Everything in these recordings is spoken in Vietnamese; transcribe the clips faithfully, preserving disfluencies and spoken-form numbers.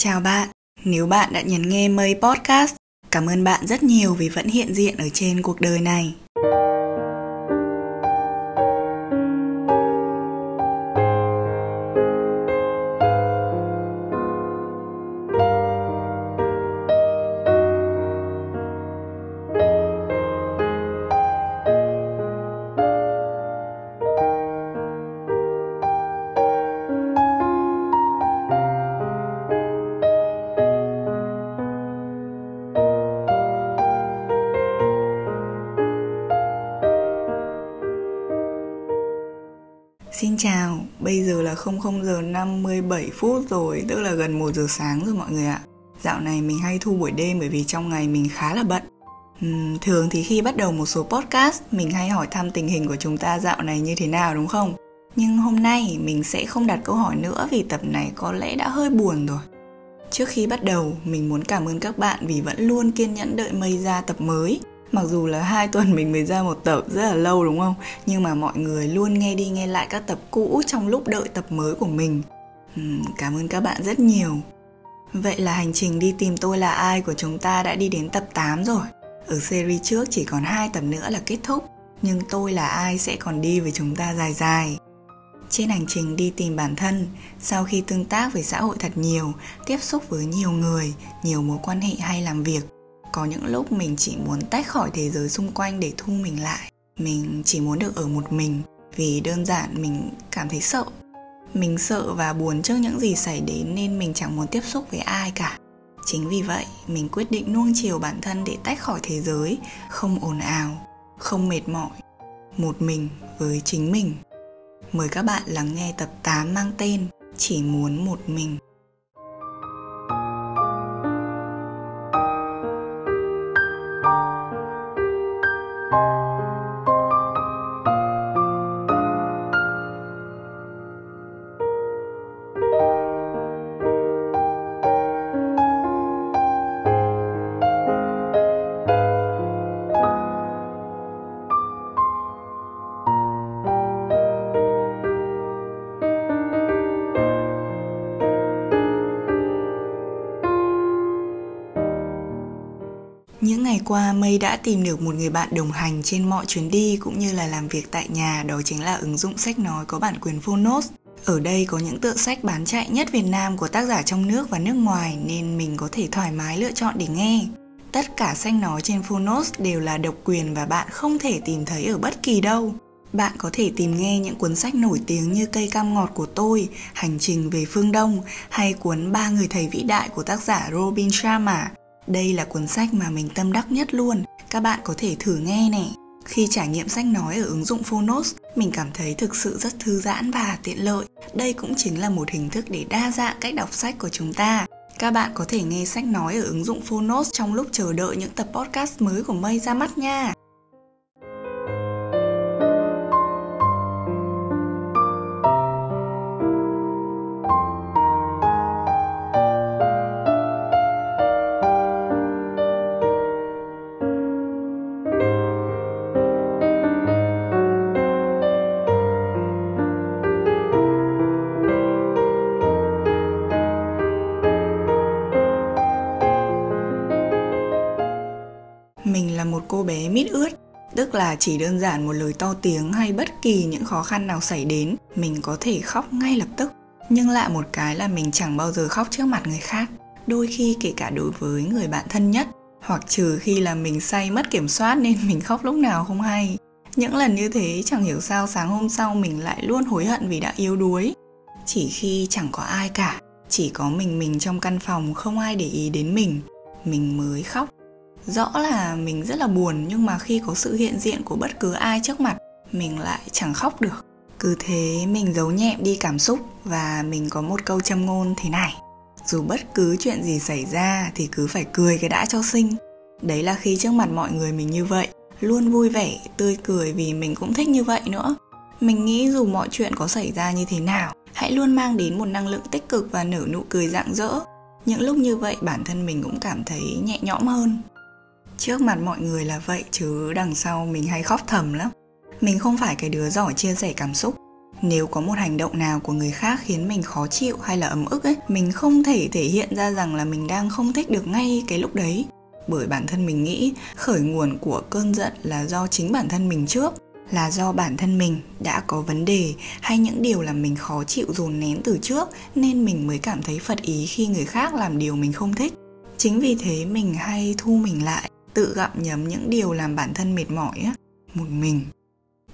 Chào bạn, nếu bạn đã nhấn nghe mấy podcast, cảm ơn bạn rất nhiều vì vẫn hiện diện ở trên cuộc đời này. Xin chào, bây giờ là không không giờ năm mươi bảy phút rồi, tức là gần một giờ sáng rồi mọi người ạ. Dạo này mình hay thu buổi đêm bởi vì trong ngày mình khá là bận. uhm, Thường thì khi bắt đầu một số podcast, mình hay hỏi thăm tình hình của chúng ta dạo này như thế nào đúng không? Nhưng hôm nay mình sẽ không đặt câu hỏi nữa vì tập này có lẽ đã hơi buồn rồi. Trước khi bắt đầu, mình muốn cảm ơn các bạn vì vẫn luôn kiên nhẫn đợi mây ra tập mới. Mặc dù là hai tuần mình mới ra một tập rất là lâu đúng không? Nhưng mà mọi người luôn nghe đi nghe lại các tập cũ trong lúc đợi tập mới của mình. uhm, Cảm ơn các bạn rất nhiều. Vậy là hành trình đi tìm Tôi Là Ai của chúng ta đã đi đến tập tám rồi. Ở series trước chỉ còn hai tập nữa là kết thúc, nhưng Tôi Là Ai sẽ còn đi với chúng ta dài dài. Trên hành trình đi tìm bản thân, sau khi tương tác với xã hội thật nhiều, tiếp xúc với nhiều người, nhiều mối quan hệ hay làm việc, có những lúc mình chỉ muốn tách khỏi thế giới xung quanh để thu mình lại. Mình chỉ muốn được ở một mình vì đơn giản mình cảm thấy sợ. Mình sợ và buồn trước những gì xảy đến nên mình chẳng muốn tiếp xúc với ai cả. Chính vì vậy, mình quyết định nuông chiều bản thân để tách khỏi thế giới, không ồn ào, không mệt mỏi, một mình với chính mình. Mời các bạn lắng nghe tập tám mang tên Chỉ Muốn Một Mình. Những ngày qua, Mây đã tìm được một người bạn đồng hành trên mọi chuyến đi cũng như là làm việc tại nhà, đó chính là ứng dụng sách nói có bản quyền Fonos. Ở đây có những tựa sách bán chạy nhất Việt Nam của tác giả trong nước và nước ngoài nên mình có thể thoải mái lựa chọn để nghe. Tất cả sách nói trên Fonos đều là độc quyền và bạn không thể tìm thấy ở bất kỳ đâu. Bạn có thể tìm nghe những cuốn sách nổi tiếng như Cây Cam Ngọt Của Tôi, Hành Trình Về Phương Đông hay cuốn Ba Người Thầy Vĩ Đại của tác giả Robin Sharma. Đây là cuốn sách mà mình tâm đắc nhất luôn, các bạn có thể thử nghe nè. Khi trải nghiệm sách nói ở ứng dụng Fonos, mình cảm thấy thực sự rất thư giãn và tiện lợi. Đây cũng chính là một hình thức để đa dạng cách đọc sách của chúng ta. Các bạn có thể nghe sách nói ở ứng dụng Fonos trong lúc chờ đợi những tập podcast mới của Mây ra mắt nha. Mình là một cô bé mít ướt, tức là chỉ đơn giản một lời to tiếng hay bất kỳ những khó khăn nào xảy đến, mình có thể khóc ngay lập tức. Nhưng lạ một cái là mình chẳng bao giờ khóc trước mặt người khác, đôi khi kể cả đối với người bạn thân nhất, hoặc trừ khi là mình say mất kiểm soát nên mình khóc lúc nào không hay. Những lần như thế chẳng hiểu sao sáng hôm sau mình lại luôn hối hận vì đã yếu đuối. Chỉ khi chẳng có ai cả, chỉ có mình mình trong căn phòng không ai để ý đến mình, mình mới khóc. Rõ là mình rất là buồn nhưng mà khi có sự hiện diện của bất cứ ai trước mặt, mình lại chẳng khóc được. Cứ thế mình giấu nhẹm đi cảm xúc và mình có một câu châm ngôn thế này: dù bất cứ chuyện gì xảy ra thì cứ phải cười cái đã cho xinh. Đấy là khi trước mặt mọi người mình như vậy, luôn vui vẻ, tươi cười vì mình cũng thích như vậy nữa. Mình nghĩ dù mọi chuyện có xảy ra như thế nào, hãy luôn mang đến một năng lượng tích cực và nở nụ cười rạng rỡ. Những lúc như vậy bản thân mình cũng cảm thấy nhẹ nhõm hơn. Trước mặt mọi người là vậy chứ đằng sau mình hay khóc thầm lắm. Mình không phải cái đứa giỏi chia sẻ cảm xúc. Nếu có một hành động nào của người khác khiến mình khó chịu hay là ấm ức ấy, mình không thể thể hiện ra rằng là mình đang không thích được ngay cái lúc đấy. Bởi bản thân mình nghĩ khởi nguồn của cơn giận là do chính bản thân mình trước, là do bản thân mình đã có vấn đề hay những điều làm mình khó chịu dồn nén từ trước nên mình mới cảm thấy phật ý khi người khác làm điều mình không thích. Chính vì thế mình hay thu mình lại, tự gặm nhấm những điều làm bản thân mệt mỏi á, một mình.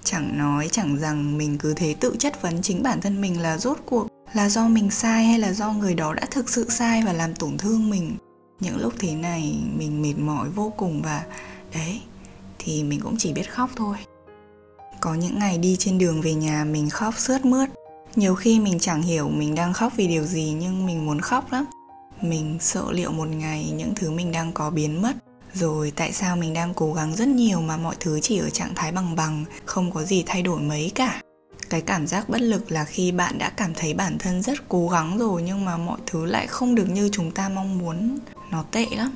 Chẳng nói chẳng rằng mình cứ thế tự chất vấn chính bản thân mình là rốt cuộc là do mình sai hay là do người đó đã thực sự sai và làm tổn thương mình. Những lúc thế này mình mệt mỏi vô cùng và đấy, thì mình cũng chỉ biết khóc thôi. Có những ngày đi trên đường về nhà mình khóc sướt mướt. Nhiều khi mình chẳng hiểu mình đang khóc vì điều gì nhưng mình muốn khóc lắm. Mình sợ liệu một ngày những thứ mình đang có biến mất. Rồi tại sao mình đang cố gắng rất nhiều mà mọi thứ chỉ ở trạng thái bằng bằng, không có gì thay đổi mấy cả. Cái cảm giác bất lực là khi bạn đã cảm thấy bản thân rất cố gắng rồi nhưng mà mọi thứ lại không được như chúng ta mong muốn. Nó tệ lắm.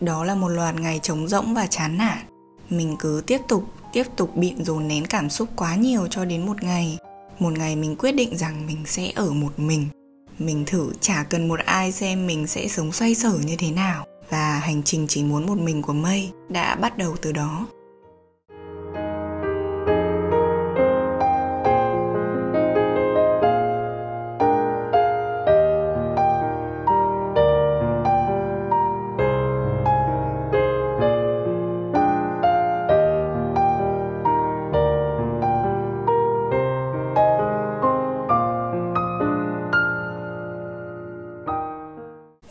Đó là một loạt ngày trống rỗng và chán nản. Mình cứ tiếp tục, tiếp tục bịn dồn nén cảm xúc quá nhiều cho đến một ngày. Một ngày mình quyết định rằng mình sẽ ở một mình. Mình thử chả cần một ai xem mình sẽ sống xoay sở như thế nào. Và hành trình chỉ muốn một mình của Mây đã bắt đầu từ đó.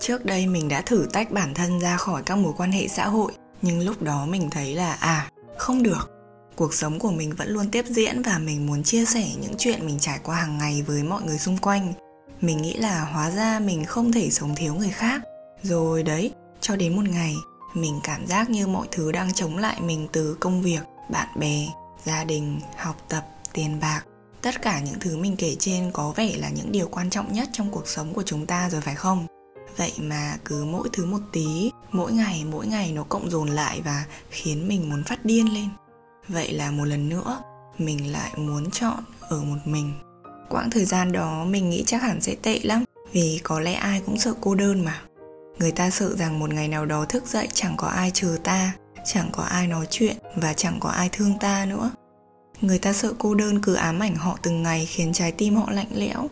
Trước đây mình đã thử tách bản thân ra khỏi các mối quan hệ xã hội, nhưng lúc đó mình thấy là à, không được. Cuộc sống của mình vẫn luôn tiếp diễn và mình muốn chia sẻ những chuyện mình trải qua hàng ngày với mọi người xung quanh. Mình nghĩ là hóa ra mình không thể sống thiếu người khác. Rồi đấy, cho đến một ngày, mình cảm giác như mọi thứ đang chống lại mình từ công việc, bạn bè, gia đình, học tập, tiền bạc. Tất cả những thứ mình kể trên có vẻ là những điều quan trọng nhất trong cuộc sống của chúng ta rồi phải không? Vậy mà cứ mỗi thứ một tí, mỗi ngày mỗi ngày nó cộng dồn lại và khiến mình muốn phát điên lên. Vậy là một lần nữa, mình lại muốn chọn ở một mình. Quãng thời gian đó mình nghĩ chắc hẳn sẽ tệ lắm, vì có lẽ ai cũng sợ cô đơn mà. Người ta sợ rằng một ngày nào đó thức dậy chẳng có ai chờ ta, chẳng có ai nói chuyện và chẳng có ai thương ta nữa. Người ta sợ cô đơn cứ ám ảnh họ từng ngày khiến trái tim họ lạnh lẽo.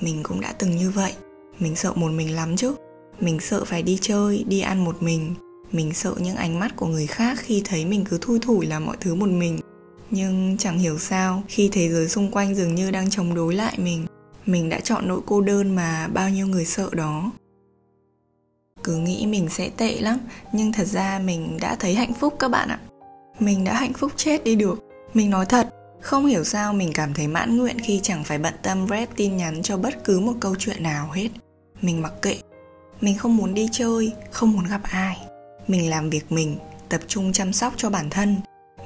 Mình cũng đã từng như vậy. Mình sợ một mình lắm chứ. Mình sợ phải đi chơi, đi ăn một mình. Mình sợ những ánh mắt của người khác khi thấy mình cứ thui thủi làm mọi thứ một mình. Nhưng chẳng hiểu sao, khi thế giới xung quanh dường như đang chống đối lại mình, mình đã chọn nỗi cô đơn mà bao nhiêu người sợ đó. Cứ nghĩ mình sẽ tệ lắm, nhưng thật ra mình đã thấy hạnh phúc các bạn ạ. Mình đã hạnh phúc chết đi được. Mình nói thật, không hiểu sao mình cảm thấy mãn nguyện khi chẳng phải bận tâm rep tin nhắn cho bất cứ một câu chuyện nào hết. Mình mặc kệ. Mình không muốn đi chơi, không muốn gặp ai. Mình làm việc mình, tập trung chăm sóc cho bản thân.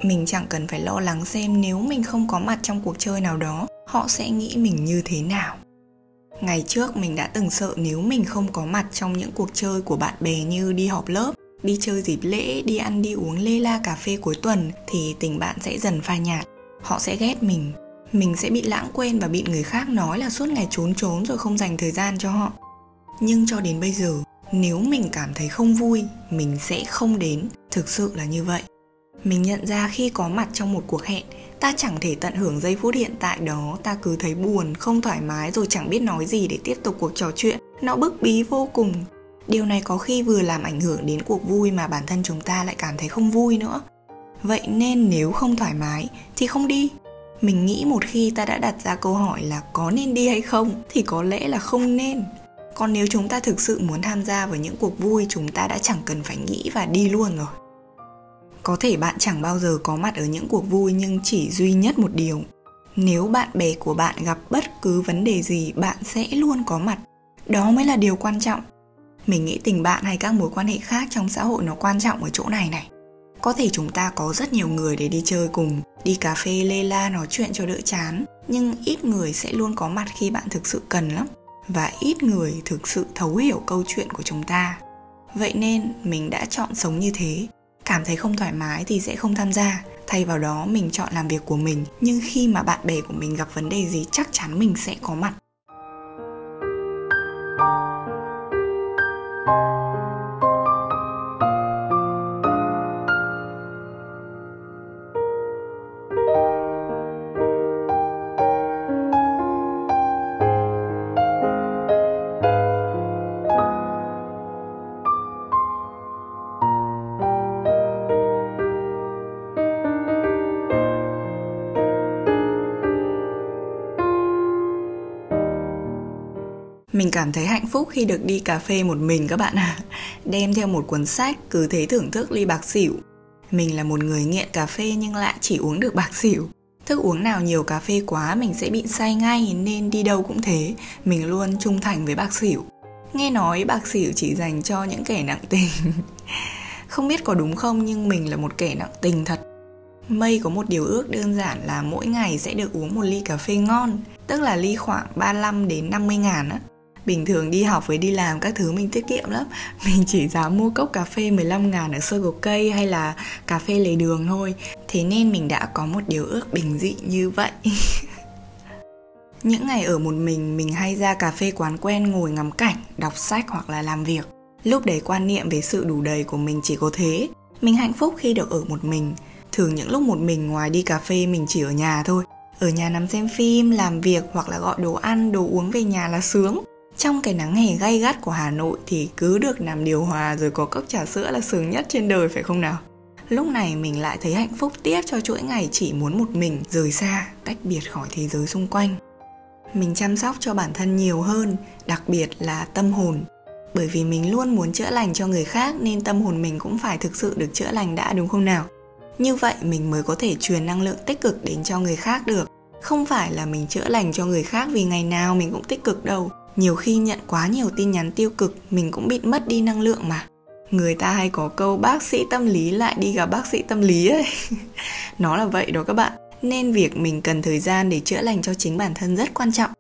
Mình chẳng cần phải lo lắng xem nếu mình không có mặt trong cuộc chơi nào đó, họ sẽ nghĩ mình như thế nào. Ngày trước mình đã từng sợ nếu mình không có mặt trong những cuộc chơi của bạn bè như đi họp lớp, đi chơi dịp lễ, đi ăn đi uống lê la cà phê cuối tuần thì tình bạn sẽ dần phai nhạt. Họ sẽ ghét mình. Mình sẽ bị lãng quên và bị người khác nói là suốt ngày trốn trốn rồi không dành thời gian cho họ. Nhưng cho đến bây giờ, nếu mình cảm thấy không vui, mình sẽ không đến. Thực sự là như vậy. Mình nhận ra khi có mặt trong một cuộc hẹn, ta chẳng thể tận hưởng giây phút hiện tại đó. Ta cứ thấy buồn, không thoải mái rồi chẳng biết nói gì để tiếp tục cuộc trò chuyện. Nó bức bí vô cùng. Điều này có khi vừa làm ảnh hưởng đến cuộc vui mà bản thân chúng ta lại cảm thấy không vui nữa. Vậy nên nếu không thoải mái thì không đi. Mình nghĩ một khi ta đã đặt ra câu hỏi là có nên đi hay không thì có lẽ là không nên. Còn nếu chúng ta thực sự muốn tham gia vào những cuộc vui, chúng ta đã chẳng cần phải nghĩ và đi luôn rồi. Có thể bạn chẳng bao giờ có mặt ở những cuộc vui, nhưng chỉ duy nhất một điều: nếu bạn bè của bạn gặp bất cứ vấn đề gì, bạn sẽ luôn có mặt. Đó mới là điều quan trọng. Mình nghĩ tình bạn hay các mối quan hệ khác trong xã hội nó quan trọng ở chỗ này này. Có thể chúng ta có rất nhiều người để đi chơi cùng, đi cà phê lê la nói chuyện cho đỡ chán, nhưng ít người sẽ luôn có mặt khi bạn thực sự cần lắm, và ít người thực sự thấu hiểu câu chuyện của chúng ta. Vậy nên mình đã chọn sống như thế. cảm thấy không thoải mái thì sẽ không tham gia. Thay vào đó mình chọn làm việc của mình, nhưng khi mà bạn bè của mình gặp vấn đề gì chắc chắn mình sẽ có mặt. Mình cảm thấy hạnh phúc khi được đi cà phê một mình các bạn ạ. Đem theo một cuốn sách, cứ thế thưởng thức ly bạc xỉu. Mình là một người nghiện cà phê nhưng lại chỉ uống được bạc xỉu. Thức uống nào nhiều cà phê quá mình sẽ bị say ngay, nên đi đâu cũng thế. Mình luôn trung thành với bạc xỉu. Nghe nói bạc xỉu chỉ dành cho những kẻ nặng tình. Không biết có đúng không nhưng mình là một kẻ nặng tình thật. Mây có một điều ước đơn giản là mỗi ngày sẽ được uống một ly cà phê ngon, tức là ly khoảng ba mươi lăm đến năm mươi ngàn á. Bình thường đi học với đi làm các thứ mình tiết kiệm lắm. Mình chỉ dám mua cốc cà phê mười lăm ngàn ở Circle K hay là cà phê lề đường thôi. Thế nên mình đã có một điều ước bình dị như vậy. Những ngày ở một mình, mình hay ra cà phê quán quen ngồi ngắm cảnh, đọc sách hoặc là làm việc. Lúc đấy quan niệm về sự đủ đầy của mình chỉ có thế. Mình hạnh phúc khi được ở một mình. Thường những lúc một mình ngoài đi cà phê mình chỉ ở nhà thôi. Ở nhà nằm xem phim, làm việc hoặc là gọi đồ ăn, đồ uống về nhà là sướng. Trong cái nắng hè gay gắt của Hà Nội thì cứ được nằm điều hòa rồi có cốc trà sữa là sướng nhất trên đời phải không nào? Lúc này mình lại thấy hạnh phúc tiếp cho chuỗi ngày chỉ muốn một mình rời xa, tách biệt khỏi thế giới xung quanh. Mình chăm sóc cho bản thân nhiều hơn, đặc biệt là tâm hồn. Bởi vì mình luôn muốn chữa lành cho người khác nên tâm hồn mình cũng phải thực sự được chữa lành đã, đúng không nào? Như vậy mình mới có thể truyền năng lượng tích cực đến cho người khác được. Không phải là mình chữa lành cho người khác vì ngày nào mình cũng tích cực đâu. Nhiều khi nhận quá nhiều tin nhắn tiêu cực, mình cũng bị mất đi năng lượng mà. Người ta hay có câu bác sĩ tâm lý lại đi gặp bác sĩ tâm lý ấy. Nó là vậy đó các bạn. Nên việc mình cần thời gian để chữa lành cho chính bản thân rất quan trọng.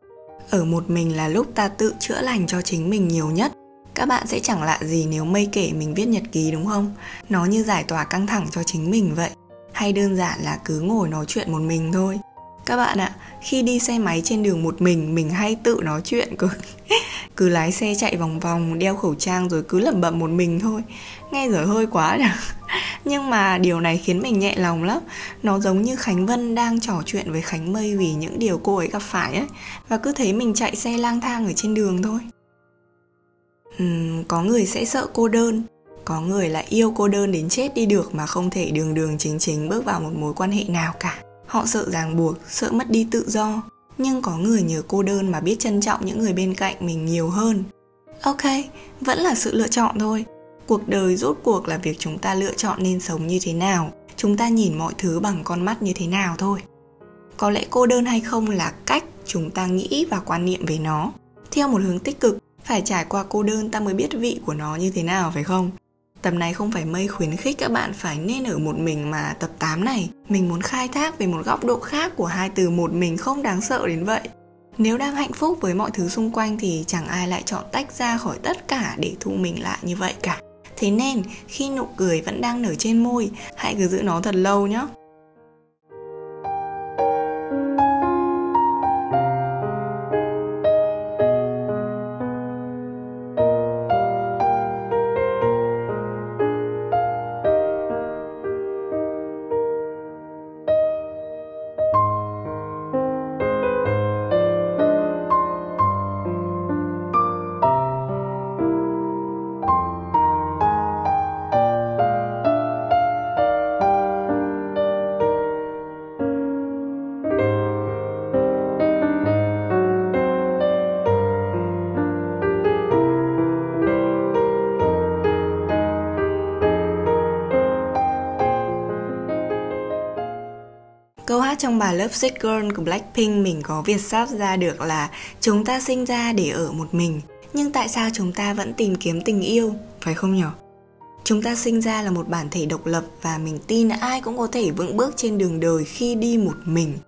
Ở một mình là lúc ta tự chữa lành cho chính mình nhiều nhất. Các bạn sẽ chẳng lạ gì nếu Mây kể mình viết nhật ký đúng không? Nó như giải tỏa căng thẳng cho chính mình vậy. Hay đơn giản là cứ ngồi nói chuyện một mình thôi. Các bạn ạ, khi đi xe máy trên đường một mình, mình hay tự nói chuyện cơ. Cứ lái xe chạy vòng vòng, đeo khẩu trang rồi cứ lẩm bẩm một mình thôi. Nghe dở hơi quá nhỉ. Nhưng mà điều này khiến mình nhẹ lòng lắm. Nó giống như Khánh Vân đang trò chuyện với Khánh Mây vì những điều cô ấy gặp phải ấy. Và cứ thấy mình chạy xe lang thang ở trên đường thôi. Uhm, có người sẽ sợ cô đơn. Có người lại yêu cô đơn đến chết đi được mà không thể đường đường chính chính bước vào một mối quan hệ nào cả. Họ sợ ràng buộc, sợ mất đi tự do. Nhưng có người nhờ cô đơn mà biết trân trọng những người bên cạnh mình nhiều hơn. Ok, vẫn là sự lựa chọn thôi. Cuộc đời rốt cuộc là việc chúng ta lựa chọn nên sống như thế nào. Chúng ta nhìn mọi thứ bằng con mắt như thế nào thôi. Có lẽ cô đơn hay không là cách chúng ta nghĩ và quan niệm về nó. Theo một hướng tích cực, phải trải qua cô đơn ta mới biết vị của nó như thế nào phải không? Tập này không phải Mây khuyến khích các bạn phải nên ở một mình mà tập tám này, mình muốn khai thác về một góc độ khác của hai từ một mình không đáng sợ đến vậy. Nếu đang hạnh phúc với mọi thứ xung quanh thì chẳng ai lại chọn tách ra khỏi tất cả để thu mình lại như vậy cả. Thế nên, khi nụ cười vẫn đang nở trên môi, hãy cứ giữ nó thật lâu nhé. Câu hát trong bài Love Sick Girl của Blackpink mình có Việt sáp ra được là chúng ta sinh ra để ở một mình, nhưng tại sao chúng ta vẫn tìm kiếm tình yêu, phải không nhỉ? Chúng ta sinh ra là một bản thể độc lập và mình tin ai cũng có thể vững bước trên đường đời khi đi một mình.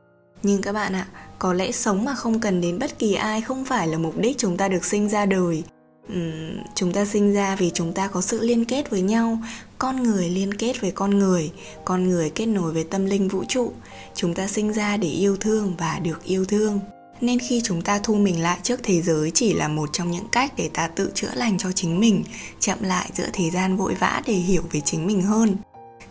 Nhưng các bạn ạ, có lẽ sống mà không cần đến bất kỳ ai không phải là mục đích chúng ta được sinh ra đời. um, chúng ta sinh ra vì chúng ta có sự liên kết với nhau. Con người liên kết với con người, con người kết nối với tâm linh vũ trụ. Chúng ta sinh ra để yêu thương và được yêu thương. Nên khi chúng ta thu mình lại trước thế giới chỉ là một trong những cách để ta tự chữa lành cho chính mình, chậm lại giữa thế gian vội vã để hiểu về chính mình hơn.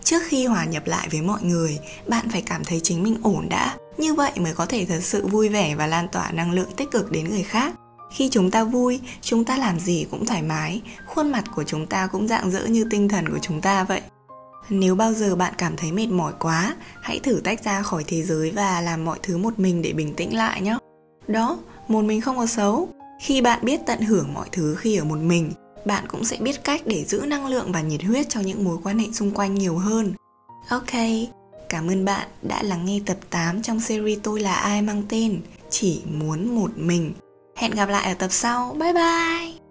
Trước khi hòa nhập lại với mọi người, bạn phải cảm thấy chính mình ổn đã. Như vậy mới có thể thật sự vui vẻ và lan tỏa năng lượng tích cực đến người khác. Khi chúng ta vui, chúng ta làm gì cũng thoải mái, khuôn mặt của chúng ta cũng rạng rỡ như tinh thần của chúng ta vậy. Nếu bao giờ bạn cảm thấy mệt mỏi quá, hãy thử tách ra khỏi thế giới và làm mọi thứ một mình để bình tĩnh lại nhé. Đó, một mình không có xấu. Khi bạn biết tận hưởng mọi thứ khi ở một mình, bạn cũng sẽ biết cách để giữ năng lượng và nhiệt huyết cho những mối quan hệ xung quanh nhiều hơn. Ok, cảm ơn bạn đã lắng nghe tập tám trong series Tôi Là Ai mang tên Chỉ Muốn Một Mình. Hẹn gặp lại ở tập sau, bye bye!